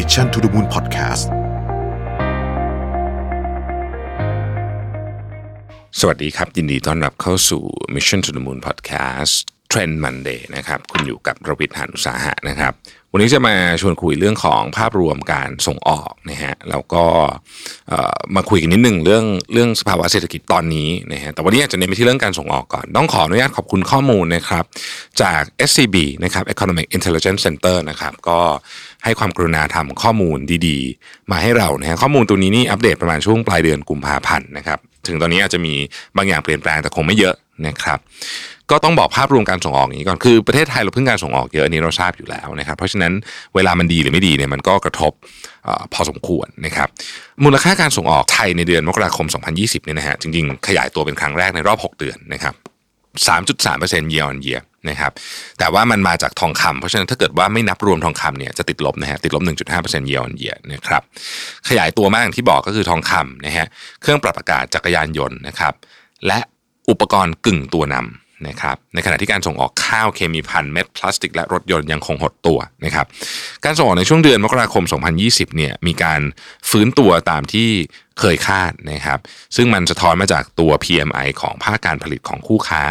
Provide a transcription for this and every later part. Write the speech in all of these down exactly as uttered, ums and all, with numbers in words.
Mission to the Moon Podcast สวัสดีครับยินดีต้อนรับเข้าสู่ Mission to the Moon Podcast Trend Monday นะครับคุณอยู่กับรวิทย์ หาญอุตสาหะนะครับวันนี้จะมาชวนคุยเรื่องของภาพรวมการส่งออกนะฮะแล้วก็มาคุยกันนิดนึงเรื่องเรื่องสภาวะเศรษฐกิจตอนนี้นะฮะแต่วันนี้อาจจะเน้นไปที่เรื่องการส่งออกก่อนต้องขออนุญาตขอบคุณข้อมูลนะครับจาก เอส ซี บี นะครับ Economic Intelligence Center นะครับก็ให้ความกรุณาทำข้อมูลดีๆมาให้เรานะฮะข้อมูลตัวนี้นี่อัปเดตประมาณช่วงปลายเดือนกุมภาพันธ์นะครับถึงตอนนี้อาจจะมีบางอย่างเปลี่ยนแปลงแต่คงไม่เยอะนะครับก็ต้องบอกภาพรวมการส่งออกอย่างนี้ก่อนคือประเทศไทยเราเพิ่งการส่งออกเยอะอันนี้เราทราบอยู่แล้วนะครับเพราะฉะนั้นเวลามันดีหรือไม่ดีเนี่ยมันก็กระทบเอ่อพอสมควรนะครับมูลค่าการส่งออกไทยในเดือนมกราคมสองพันยี่สิบเนี่ยนะฮะจริงๆขยายตัวเป็นครั้งแรกในรอบหกเดือนนะครับ สามจุดสามเปอร์เซ็นต์ year on year นะครับแต่ว่ามันมาจากทองคำเพราะฉะนั้นถ้าเกิดว่าไม่นับรวมทองคำเนี่ยจะติดลบนะฮะติดลบ หนึ่งจุดห้าเปอร์เซ็นต์ year on year นะครับขยายตัวมากอย่างที่บอกก็คือทองคำนะฮะเครื่องปรับอากาศจักรยานยนต์นะครับและอุปกรณ์กึ่งตัวนำนะครับในขณะที่การส่งออกข้าวเคมีภัณฑ์เม็ดพลาสติกและรถยนต์ยังคงหดตัวนะครับการส่งออกในช่วงเดือนมกราคมสองพันยี่สิบเนี่ยมีการฟื้นตัวตามที่เคยคาดนะครับซึ่งมันสะท้อนมาจากตัว พี เอ็ม ไอ ของภาคการผลิตของคู่ค้า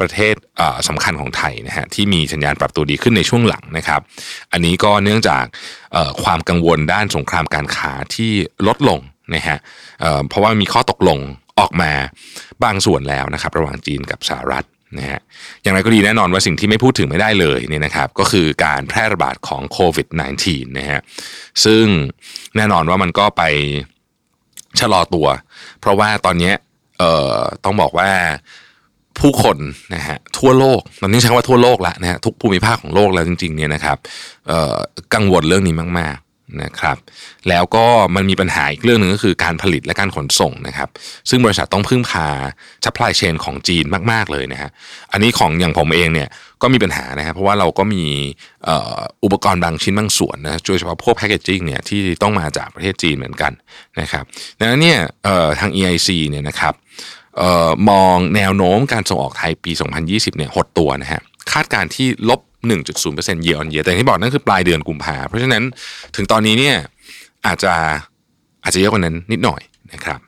ประเทศเอ่อสำคัญของไทยนะฮะที่มีสัญญาณปรับตัวดีขึ้นในช่วงหลังนะครับอันนี้ก็เนื่องจากเอ่อความกังวลด้านสงครามการค้าที่ลดลงนะฮะเอ่อเพราะว่ามีข้อตกลงออกมาบางส่วนแล้วนะครับระหว่างจีนกับสหรัฐนะฮะอย่างไรก็ดีแน่นอนว่าสิ่งที่ไม่พูดถึงไม่ได้เลยเนี่ยนะครับก็คือการแพร่ระบาดของโควิด สิบเก้า นะฮะซึ่งแน่นอนว่ามันก็ไปชะลอตัวเพราะว่าตอนนี้เอ่อต้องบอกว่าผู้คนนะฮะทั่วโลกตอนนี้ใช้คำว่าทั่วโลกละนะฮะทุกภูมิภาคของโลกแล้วจริงๆเนี่ยนะครับเอ่อกังวลเรื่องนี้มากๆนะครับแล้วก็มันมีปัญหาอีกเรื่องนึงก็คือการผลิตและการขนส่งนะครับซึ่งบริษัทต้องพึ่งพา supply chain ของจีนมากๆเลยนะฮะอันนี้ของอย่างผมเองเนี่ยก็มีปัญหานะครับเพราะว่าเราก็มีเอ่ออุปกรณ์บางชิ้นบางส่วนนะโดยเฉพาะพวกแพคเกจจิ้งเนี่ยที่ต้องมาจากประเทศจีนเหมือนกันนะครับดังนั้นเนี่ยเอ่อทาง อี ไอ ซี เนี่ยนะครับเอ่อมองแนวโน้มการส่งออกไทยปีสองพันยี่สิบเนี่ยหดตัวนะฮะคาดการณ์ที่ลบหนึ่งจุดศูนย์เปอร์เซ็นต์ year on year แต่ที่บอกนั่นคือปลายเดือนกุมภาพันธ์เพราะฉะนั้นถึงตอนนี้เนี่ยอาจจะอาจจะเยอะกว่านั้นนิดหน่อยนะครับ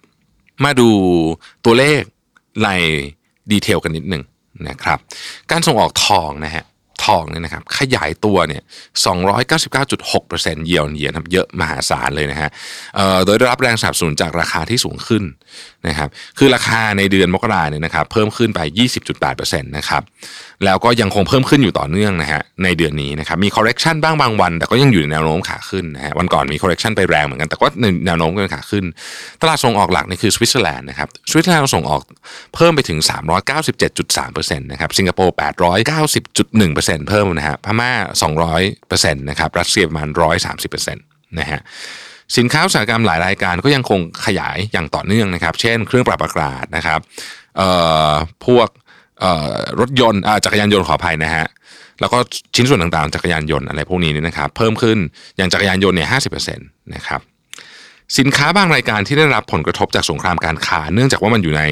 มาดูตัวเลขรายดีเทลกันนิดนึงนะครับการส่งออกทองนะฮะทองเนี่ยนะครับขยายตัวเนี่ย สองร้อยเก้าสิบเก้าจุดหกเปอร์เซ็นต์ year on year เยอะมหาศาลเลยนะฮะเอ่อโดยได้รับแรงสนับสนุนจากราคาที่สูงขึ้นนะครับคือราคาในเดือนมกราเนี่ยนะครับเพิ่มขึ้นไป ยี่สิบจุดแปดเปอร์เซ็นต์ นะครับแล้วก็ยังคงเพิ่มขึ้นอยู่ต่อเนื่องนะฮะในเดือนนี้นะครับมี correction บ้างบางวันแต่ก็ยังอยู่ในแนวโน้มขาขึ้นนะฮะวันก่อนมี correction ไปแรงเหมือนกันแต่ก็ในแนวโน้มก็ขาขึ้นตลาดส่งออกหลักนี่คือสวิตเซอร์แลนด์นะครับสวิตเซอร์แลนด์ส่งออกเพิ่มไปถึง สามร้อยเก้าสิบเจ็ดจุดสามเปอร์เซ็นต์ นะครับสิงคโปร์ แปดร้อยเก้าสิบจุดหนึ่งเปอร์เซ็นต์ เพิ่มนะฮะพม่า สองร้อยเปอร์เซ็นต์ นะครับรัสเซียประมาณ หนึ่งร้อยสามสิบเปอร์เซ็นต์ นะฮะสินค้าอุตสาหกรรมหลายรายการก็ยังคงขยายอย่างต่อเนื่องนะครับเช่นเครื่องปรับอากาศนะครับเอ่อพวกเอ่อรถยนต์อ่าจักรยานยนต์ขออภัยนะฮะแล้วก็ชิ้นส่วนต่างๆจักรยานยนต์อะไรพวกนี้เนี่ยนะครับเพิ่มขึ้นอย่างจักรยานยนต์เนี่ย ห้าสิบเปอร์เซ็นต์ นะครับสินค้าบางรายการที่ได้รับผลกระทบจากสงครามการค้าเนื่องจากว่ามันอยู่ใน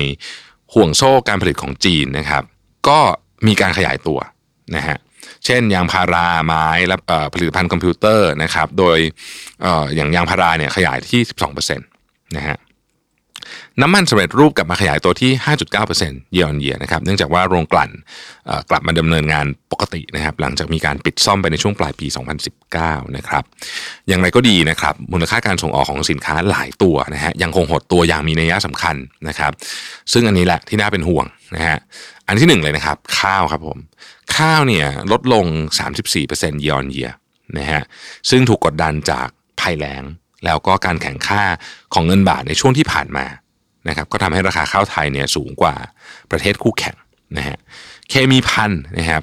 ห่วงโซ่การผลิตของจีนนะครับก็มีการขยายตัวนะฮะเช่นยางพาราไม้และผลิตภัณฑ์คอมพิวเตอร์นะครับโดยอย่างยางพาราเนี่ยขยายที่ สิบสองเปอร์เซ็นต์ นะฮะน้ำมันสำเร็จรูปกลับมาขยายตัวที่ ห้าจุดเก้าเปอร์เซ็นต์ year on year นะครับเนื่องจากว่าโรงกลั่นกลับมาดำเนินงานปกตินะครับหลังจากมีการปิดซ่อมไปในช่วงปลายปีสองพันสิบเก้านะครับอย่างไรก็ดีนะครับมูลค่าการส่งออกของสินค้าหลายตัวนะฮะยังคงหดตัวอย่างมีนัยสำคัญนะครับซึ่งอันนี้แหละที่น่าเป็นห่วงนะฮะอันที่หนึ่งเลยนะครับข้าวครับผมข้าวเนี่ยลดลง สามสิบสี่เปอร์เซ็นต์ year on year นะฮะซึ่งถูกกดดันจากภัยแล้งแล้วก็การแข่งข้าของเงินบาทในช่วงที่ผ่านมานะครับก็ทำให้ราคาข้าวไทยเนี่ยสูงกว่าประเทศคู่แข่งนะฮะเคมีภัณฑ์นะครับ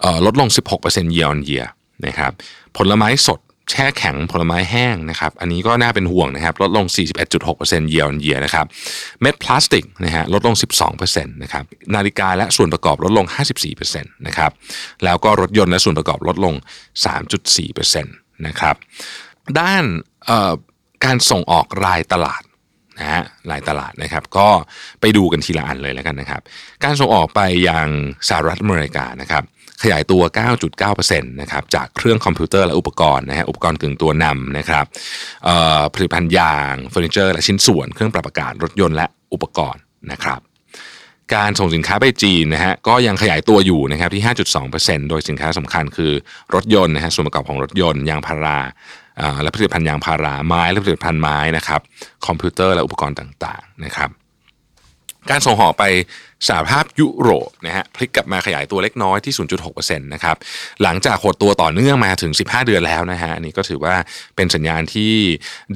เอ่อลดลง สิบหกเปอร์เซ็นต์ year on year นะครับผลไม้สดแช่แข็งผลไม้แห้งนะครับอันนี้ก็น่าเป็นห่วงนะครับลดลง สี่สิบเอ็ดจุดหกเปอร์เซ็นต์ year on year นะครับเม็ดพลาสติกนะฮะลดลง สิบสองเปอร์เซ็นต์ นะครับนาฬิกาและส่วนประกอบลดลง ห้าสิบสี่เปอร์เซ็นต์ นะครับแล้วก็รถยนต์และส่วนประกอบลดลง สามจุดสี่เปอร์เซ็นต์ นะครับด้านเอ่อการส่งออกรายตลาดนะฮะรายตลาดนะครับก็ไปดูกันทีละอันเลยแล้วกันนะครับการส่งออกไปยังสหรัฐอเมริกานะครับ ขยายตัว เก้าจุดเก้าเปอร์เซ็นต์ นะครับจากเครื่องคอมพิวเตอร์และอุปกรณ์นะฮะอุปกรณ์กึ่งตัวนำนะครับผลิตภัณฑ์ยางเฟอร์นิเจอร์และชิ้นส่วนเครื่องปรับอากาศรถยนต์และอุปกรณ์นะครับการส่งสินค้าไปจีนนะฮะก็ยังขยายตัวอยู่นะครับที่ ห้าจุดสองเปอร์เซ็นต์ โดยสินค้าสำคัญคือรถยนต์นะฮะส่วนประกอบของรถยนต์ยางพาราและผลิตภัณฑ์ยางพาราไม้และผลิตภัณฑ์ไม้นะครับคอมพิวเตอร์และอุปกรณ์ต่างๆนะครับการส่งออกไปสหภาพยุโรปนะฮะพลิกกลับมาขยายตัวเล็กน้อยที่ ศูนย์จุดหกเปอร์เซ็นต์ นะครับหลังจากหดตัวต่อเนื่องมาถึงสิบห้าเดือนแล้วนะฮะอันนี้ก็ถือว่าเป็นสัญญาณที่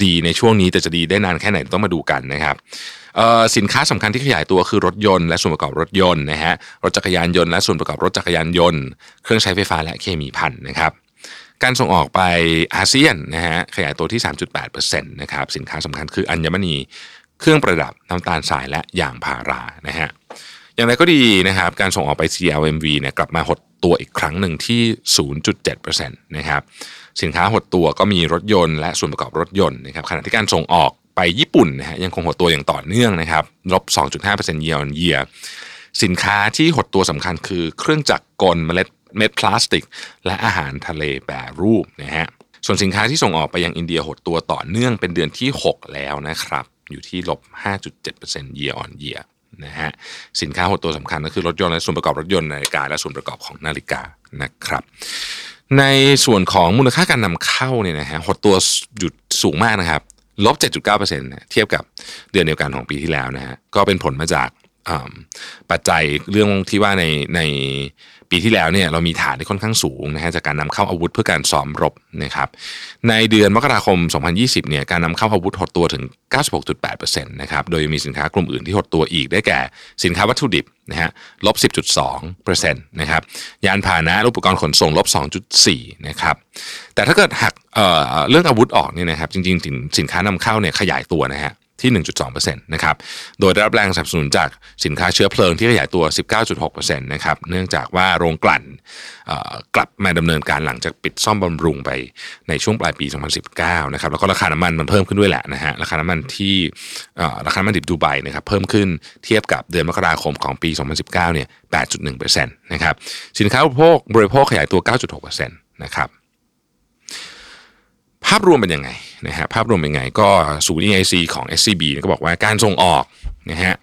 ดีในช่วงนี้แต่จะดีได้นานแค่ไหนต้องมาดูกันนะครับสินค้าสำคัญที่ขยายตัวคือรถยนต์และส่วนประกอบรถยนต์นะฮะรถจักรยานยนต์และส่วนประกอบรถจักรยานยนต์เครื่องใช้ไฟฟ้าและเคมีภัณฑ์นะครับการส่งออกไปอาเซียนนะฮะขยายตัวที่ สามจุดแปดเปอร์เซ็นต์ นะครับสินค้าสำคัญคืออัญมณีเครื่องประดับน้ำตาลทรายและยางพารานะฮะอย่างไรก็ดีนะครับการส่งออกไป ซี แอล เอ็ม วี เนี่ยกลับมาหดตัวอีกครั้งหนึ่งที่ ศูนย์จุดเจ็ดเปอร์เซ็นต์ นะครับสินค้าหดตัวก็มีรถยนต์และส่วนประกอบรถยนต์นะครับขณะที่การส่งออกไปญี่ปุ่นนะฮะยังคงหดตัวอย่างต่อเนื่องนะครับลบ สองจุดห้าเปอร์เซ็นต์ year on year สินค้าที่หดตัวสำคัญคือเครื่องจักรกลเมล็ดเม็ดพลาสติกและอาหารทะเลแปรรูปนะฮะส่วนสินค้าที่ส่งออกไปยังอินเดียหดตัวต่อเนื่องเป็นเดือนที่หกแล้วนะครับอยู่ที่ลบ ห้าจุดเจ็ดเปอร์เซ็นต์ year on year นะฮะสินค้าหดตัวสำคัญก็คือรถยนต์และส่วนประกอบรถยนต์นาฬิกาและส่วนประกอบของนาฬิกานะครับในส่วนของมูลค่าการนำเข้าเนี่ยนะฮะหดตัวหยุดสูงมากนะครับลบ เจ็ดจุดเก้าเปอร์เซ็นต์ เทียบกับเดือนเดียวกันของปีที่แล้วนะฮะก็เป็นผลมาจากปัจจัยเรื่องที่ว่าในในปีที่แล้วเนี่ยเรามีฐานที่ค่อนข้างสูงนะฮะจากการนำเข้าอาวุธเพื่อการซ้อมรบนะครับในเดือนมกราคมสองพันยี่สิบเนี่ยการนำเข้าอาวุธหดตัวถึง เก้าสิบหกจุดแปดเปอร์เซ็นต์ นะครับโดยมีสินค้ากลุ่มอื่นที่หดตัวอีกได้แก่สินค้าวัตถุดิบนะฮะลบ สิบจุดสองเปอร์เซ็นต์ นะครับยานพาหนะอุปกรณ์ขนส่งลบ สองจุดสี่เปอร์เซ็นต์ นะครับแต่ถ้าเกิดหัก เอ่อ เรื่องอาวุธออกเนี่ยนะครับจริงๆสินค้านำเข้าเนี่ยขยายตัวนะฮะที่ หนึ่งจุดสองเปอร์เซ็นต์ นะครับโดยได้รับแรงสนับสนุนจากสินค้าเชื้อเพลิงที่ขยายตัว สิบเก้าจุดหกเปอร์เซ็นต์ นะครับเนื่องจากว่าโรงกลั่นกลับมาดำเนินการหลังจากปิดซ่อมบำรุงไปในช่วงปลายปีสองพันสิบเก้านะครับแล้วก็ราคาน้ำมันมันเพิ่มขึ้นด้วยแหละนะฮะราคาน้ำมันที่ราคาน้ำมันดิบดูไบนะครับเพิ่มขึ้นเทียบกับเดือนมกราคมของปีสองพันสิบเก้าเนี่ย แปดจุดหนึ่งเปอร์เซ็นต์ นะครับสินค้าอุปโภคบริโภคขยายตัว เก้าจุดหกเปอร์เซ็นต์ นะครับภาพรวมเป็นยังไงนะฮะภาพรวมเป็นยังไงก็ศูนย์ อี ไอ ซี ของ เอส ซี บี ก็บอกว่าการส่งออกนะฮะ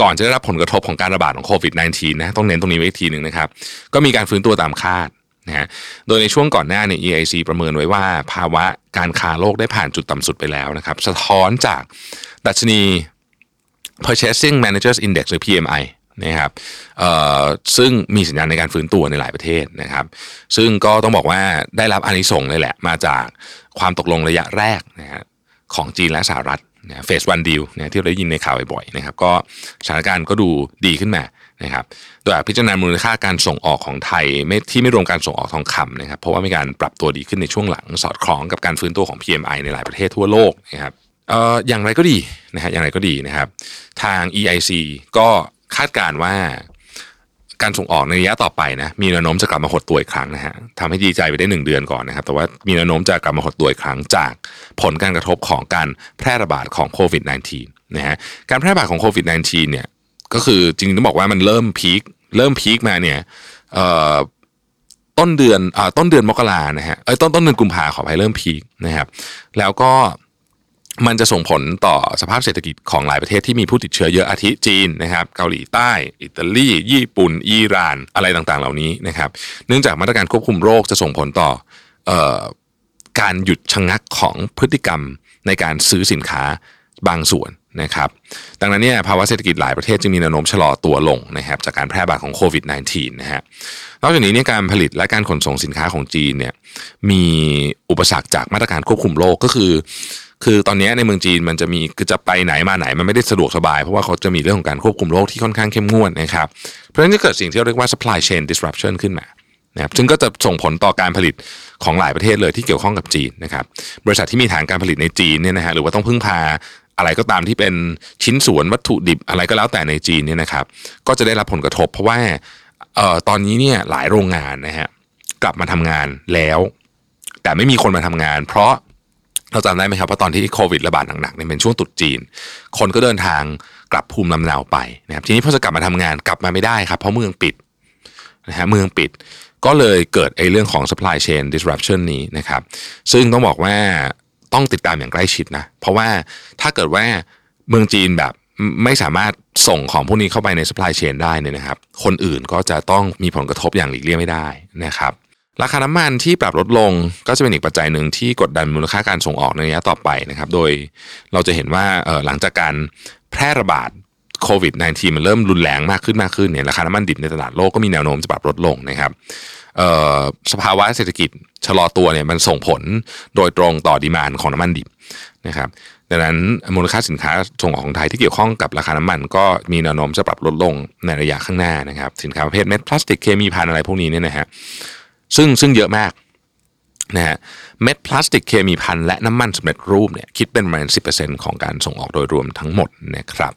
ก่อนจะได้รับผลกระทบของการระบาดของโควิด สิบเก้า นะต้องเน้นตรงนี้ไว้อีกทีนึงนะครับก็มีการฟื้นตัวตามคาดนะฮะโดยในช่วงก่อนหน้าเนี่ย อี ไอ ซี ประเมินไว้ว่าภาวะการค้าโลกได้ผ่านจุดต่ำสุดไปแล้วนะครับสะท้อนจากดัชนี Purchasing Managers Index หรือ พี เอ็ม ไอนะครับซึ่งมีสัญญาณในการฟื้นตัวในหลายประเทศนะครับซึ่งก็ต้องบอกว่าได้รับอานิสงส์เลยแหละมาจากความตกลงระยะแรกนะฮะของจีนและสหรัฐเฟสวันดีลนะที่เราได้ยินในข่าวบ่อยๆนะครับก็สถานการณ์ก็ดูดีขึ้นมานะครับโดยพิจารณามูลค่าการส่งออกของไทยที่ไม่รวมการส่งออกทองคำนะครับเพราะว่ามีการปรับตัวดีขึ้นในช่วงหลังสอดคล้องกับการฟื้นตัวของ พี เอ็ม ไอ ในหลายประเทศทั่วโลกนะครับเอ่ออย่างไรก็ดีนะฮะอย่างไรก็ดีนะครับทาง อี ไอ ซี ก็คาดการณ์ว่าการส่งออกในระยะต่อไปนะมีแนวโน้มจะกลับมาหดตัวอีกครั้งนะฮะทำให้ดีใจไปได้หนึ่งเดือนก่อนนะครับแต่ว่ามีแนวโน้มจะกลับมาหดตัวอีกครั้งจากผลการกระทบของการแพร่ระบาดของโควิด สิบเก้า นะฮะการแพร่ระบาดของโควิด สิบเก้า เนี่ยก็คือจริงๆต้องบอกว่ามันเริ่มพีคเริ่มพีคมาเนี่ยเอ่อต้นเดือนเอ่อต้นเดือนมกรานะฮะเอ้ยต้นต้นเดือนกุมภาขออภัยเริ่มพีคนะครับแล้วก็มันจะส่งผลต่อสภาพเศรษฐกิจของหลายประเทศที่มีผู้ติดเชื้อเยอะอาทิจีนนะครับเกาหลีใต้อิตาลีญี่ปุ่นอิหร่านอะไรต่างๆเหล่านี้นะครับเนื่องจากมาตรการควบคุมโรคจะส่งผลต่อเอ่อการหยุดชะงักของพฤติกรรมในการซื้อสินค้าบางส่วนนะครับดังนั้นเนี่ยภาวะเศรษฐกิจหลายประเทศจึงมีแนวโน้มชะลอตัวลงนะครับจากการแพร่ระบาดของโควิด สิบเก้า นะฮะนอกจากนี้เนี่ยการผลิตและการขนส่งสินค้าของจีนเนี่ยมีอุปสรรคจากมาตรการควบคุมโรคก็คือคือตอนนี้ในเมืองจีนมันจะมีคือจะไปไหนมาไหนมันไม่ได้สะดวกสบายเพราะว่าเขาจะมีเรื่องของการควบคุมโรคที่ค่อนข้างเข้มงวดนะครับเพราะฉะนั้นจะเกิดสิ่งที่เรียกว่า supply chain disruption ขึ้นมานะครับซึ่งก็จะส่งผลต่อการผลิตของหลายประเทศเลยที่เกี่ยวข้องกับจีนนะครับบริษัทที่มีฐานการผลิตในจีนเนี่ยนะฮะหรือว่าต้องพึ่งพาอะไรก็ตามที่เป็นชิ้นส่วนวัตถุดิบอะไรก็แล้วแต่ในจีนเนี่ยนะครับก็จะได้รับผลกระทบเพราะว่าเอ่อตอนนี้เนี่ยหลายโรงงานนะฮะกลับมาทำงานแล้วแต่ไม่มีคนมาทำงานเพราะเราจำได้ไหมครับว่าตอนที่โควิดระบาดหนักๆเนี่ยเป็นช่วงตรุษจีนคนก็เดินทางกลับภูมิลำเนาไปนะครับทีนี้พอจะกลับมาทำงานกลับมาไม่ได้ครับเพราะเมืองปิด นะฮะเมืองปิดก็เลยเกิดไอ้เรื่องของ supply chain disruption นี้นะครับซึ่งต้องบอกว่าต้องติดตามอย่างใกล้ชิดนะเพราะว่าถ้าเกิดว่าเมืองจีนแบบไม่สามารถส่งของพวกนี้เข้าไปใน supply chain ได้เนี่ยนะครับคนอื่นก็จะต้องมีผลกระทบอย่างหลีกเลี่ยงไม่ได้นะครับราคาน้ำมันที่ปรับลดลงก็จะเป็นอีกปัจจัยหนึ่งที่กดดันมูลค่าการส่งออกในระยะต่อไปนะครับโดยเราจะเห็นว่าเอ่อหลังจากการแพร่ระบาดโควิด สิบเก้า มันเริ่มรุนแรงมากขึ้นมากขึ้นเนี่ยราคาน้ำมันดิบในตลาดโลกก็มีแนวโน้มจะปรับลดลงนะครับเอ่อสภาวะเศรษฐกิจชะลอตัวเนี่ยมันส่งผลโดยตรงต่อดีมานด์ของน้ำมันดิบนะครับดังนั้นมูลค่าสินค้าส่งออกของไทยที่เกี่ยวข้องกับราคาน้ำมันก็มีแนวโน้มจะปรับลดลงในระยะข้างหน้านะครับสินค้าประเภทเม็ดพลาสติกเคมีภัณฑ์อะไรพวกนี้เนี่ยนะฮะซึ่งซึ่งเยอะมากนะฮะเม็ดพลาสติกเคมีภัณฑ์และน้ำมันสำเร็จรูปเนี่ยคิดเป็นประมาณ สิบเปอร์เซ็นต์ ของการส่งออกโดยรวมทั้งหมดนะครับ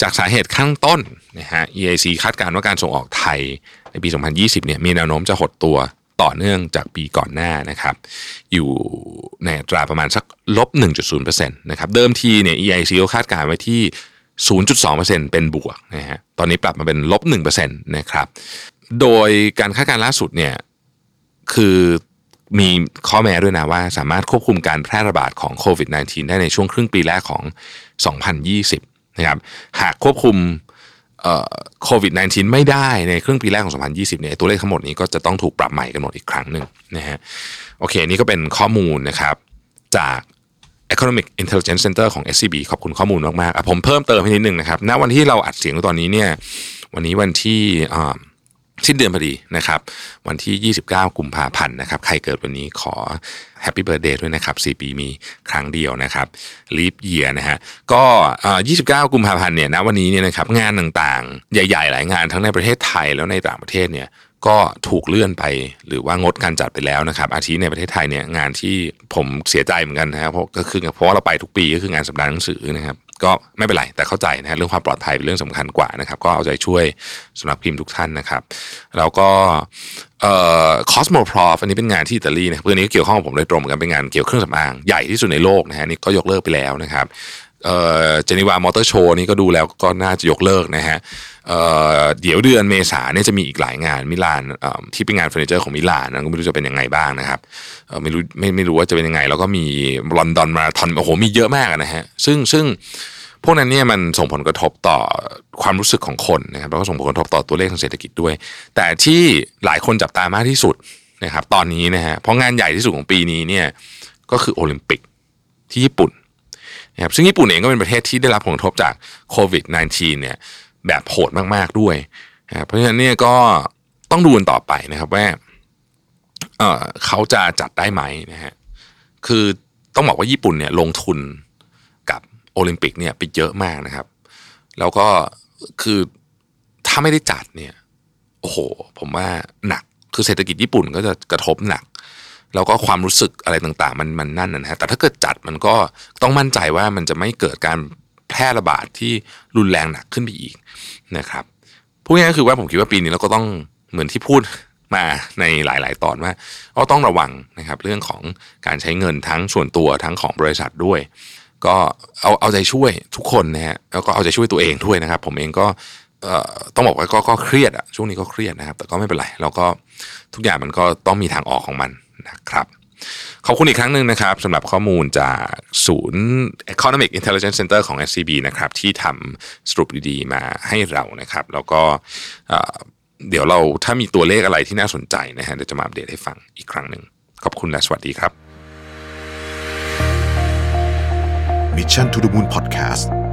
จากสาเหตุข้างต้นนะฮะ อี ไอ ซี คาดการณ์ว่าการส่งออกไทยในปี สองพันยี่สิบเนี่ยมีแนวโน้มจะหดตัวต่อเนื่องจากปีก่อนหน้านะครับอยู่ในอัตราประมาณสัก ลบหนึ่งจุดศูนย์เปอร์เซ็นต์ นะครับเดิมทีเนี่ย อี ไอ ซี คาดการณ์ไว้ที่ ศูนย์จุดสองเปอร์เซ็นต์ เป็นบวกนะฮะตอนนี้ปรับมาเป็น ลบหนึ่งเปอร์เซ็นต์ นะครับโดยการคาดการณ์ล่าสุดเนี่ยคือมีข้อแม้ด้วยนะว่าสามารถควบคุมการแพร่ระบาดของโควิด สิบเก้า ได้ในช่วงครึ่งปีแรกของ สองพันยี่สิบนะครับหากควบคุมโควิด สิบเก้า ไม่ได้ในครึ่งปีแรกของ สองพันยี่สิบเนี่ยตัวเลขทั้งหมดนี้ก็จะต้องถูกปรับใหม่กันหมดอีกครั้งหนึ่งนะฮะโอเคนี่ก็เป็นข้อมูลนะครับจาก Economic Intelligence Center ของ เอส ซี บี ขอบคุณข้อมูลมากๆผมเพิ่มเติมให้นิดนึงนะครับณวันที่เราอัดเสียงตอนนี้เนี่ยวันนี้วันที่สิ้นเดือนพอดีนะครับวันที่ยี่สิบเก้ากุมภาพันธ์นะครับใครเกิดวันนี้ขอแฮปปี้เบิร์ธเดย์ด้วยนะครับสี่ปีมีครั้งเดียวนะครับลีฟเยียร์นะฮะก็เอ่อยี่สิบเก้ากุมภาพันธ์เนี่ยนะวันนี้เนี่ยนะครับงานต่างๆใหญ่ๆหลายงานทั้งในประเทศไทยแล้วในต่างประเทศเนี่ยก็ถูกเลื่อนไปหรือว่างดการจัดไปแล้วนะครับอาทิในประเทศไทยเนี่ยงานที่ผมเสียใจเหมือนกันนะครับเพราะก็คือเพราะว่าเราไปทุกปีก็คืองานสัปดาห์หนังสือนะครับก็ไม่เป็นไรแต่เข้าใจนะฮะเรื่องความปลอดภัยเป็นเรื่องสำคัญกว่านะครับก็เอาใจช่วยสำหรับพิมพ์ทุกท่านนะครับแล้วก็เอ่อ Cosmoprof อันนี้เป็นงานที่อิตาลีนะครับเพื่อนนี้ก็เกี่ยวข้องกับผมโดยตรงกันเป็นงานเกี่ยวเครื่องสำอางใหญ่ที่สุดในโลกนะฮะนี่ก็ยกเลิกไปแล้วนะครับเอ่อ Geneva Motor Show นี่ก็ดูแล้วก็น่าจะยกเลิกนะฮะเอ่อเดี๋ยวเดือนเมษาเนี่ยจะมีอีกหลายงานมิลานเอ่อที่เป็นงานเฟอร์นิเจอร์ของมิลานนั้นก็ไม่รู้จะเป็นยังไงบ้างนะครับเอ่อไม่รู้ไม่ไม่รู้ว่าจะเป็นยังไงแล้วก็มีลอนดอนมาราธอนโอ้โหมีเยอะมากนะฮะซึ่งซึ่งพวกนั้นเนี่ยมันส่งผลกระทบต่อความรู้สึกของคนนะครับแล้วก็ส่งผลกระทบต่อตัวเลขทางเศรษฐกิจด้วยแต่ที่หลายคนจับตามากที่สุดนะครับตอนนี้นะฮะเพราะงานใหญ่ที่สุดของปีนี้เนี่ยก็คือโอลิมปิกที่ญี่ปุ่นนะครับซึ่งญี่ปุ่นเองก็เป็นประเทศที่ได้รับผลกระทบจากโควิด สิบเก้า เนี่ยแบบโหดมากๆด้วยนะเพราะฉะนั้นเนี่ยก็ต้องดูกันต่อไปนะครับว่าเอ่อเขาจะจัดได้ไหมนะฮะคือต้องบอกว่าญี่ปุ่นเนี่ยลงทุนกับโอลิมปิกเนี่ยไปเยอะมากนะครับแล้วก็คือถ้าไม่ได้จัดเนี่ยโอ้โหผมว่าหนักคือเศรษฐกิจญี่ปุ่นก็จะกระทบหนักแล้วก็ความรู้สึกอะไรต่างๆมันมันนั่นนะฮะแต่ถ้าเกิดจัดมันก็ต้องมั่นใจว่ามันจะไม่เกิดการแพร่ระบาดที่รุนแรงหนักขึ้นไปอีกนะครับพูดง่ายๆคือว่าผมคิดว่าปีนี้เราก็ต้องเหมือนที่พูดมาในหลายๆตอนว่าก็ต้องระวังนะครับเรื่องของการใช้เงินทั้งส่วนตัวทั้งของบริษัทด้วยก็เอาเอาใจช่วยทุกคนนะฮะแล้วก็เอาใจช่วยตัวเองด้วยนะครับผมเองก็ต้องบอกว่าก็ก็เครียดอ่ะช่วงนี้ก็เครียดนะครับแต่ก็ไม่เป็นไรแล้วก็ทุกอย่างมันก็ต้องมีทางออกของมันนะครับขอบคุณอีกครั้งหนึ่งนะครับสำหรับข้อมูลจากศูนย์ Economic Intelligence Center ของ เอส ซี บี นะครับที่ทำสรุปดีๆมาให้เรานะครับแล้วก็เดี๋ยวเราถ้ามีตัวเลขอะไรที่น่าสนใจนะฮะเดี๋ยวจะมาอัปเดตให้ฟังอีกครั้งหนึ่งขอบคุณและสวัสดีครับ Mission to the Moon Podcast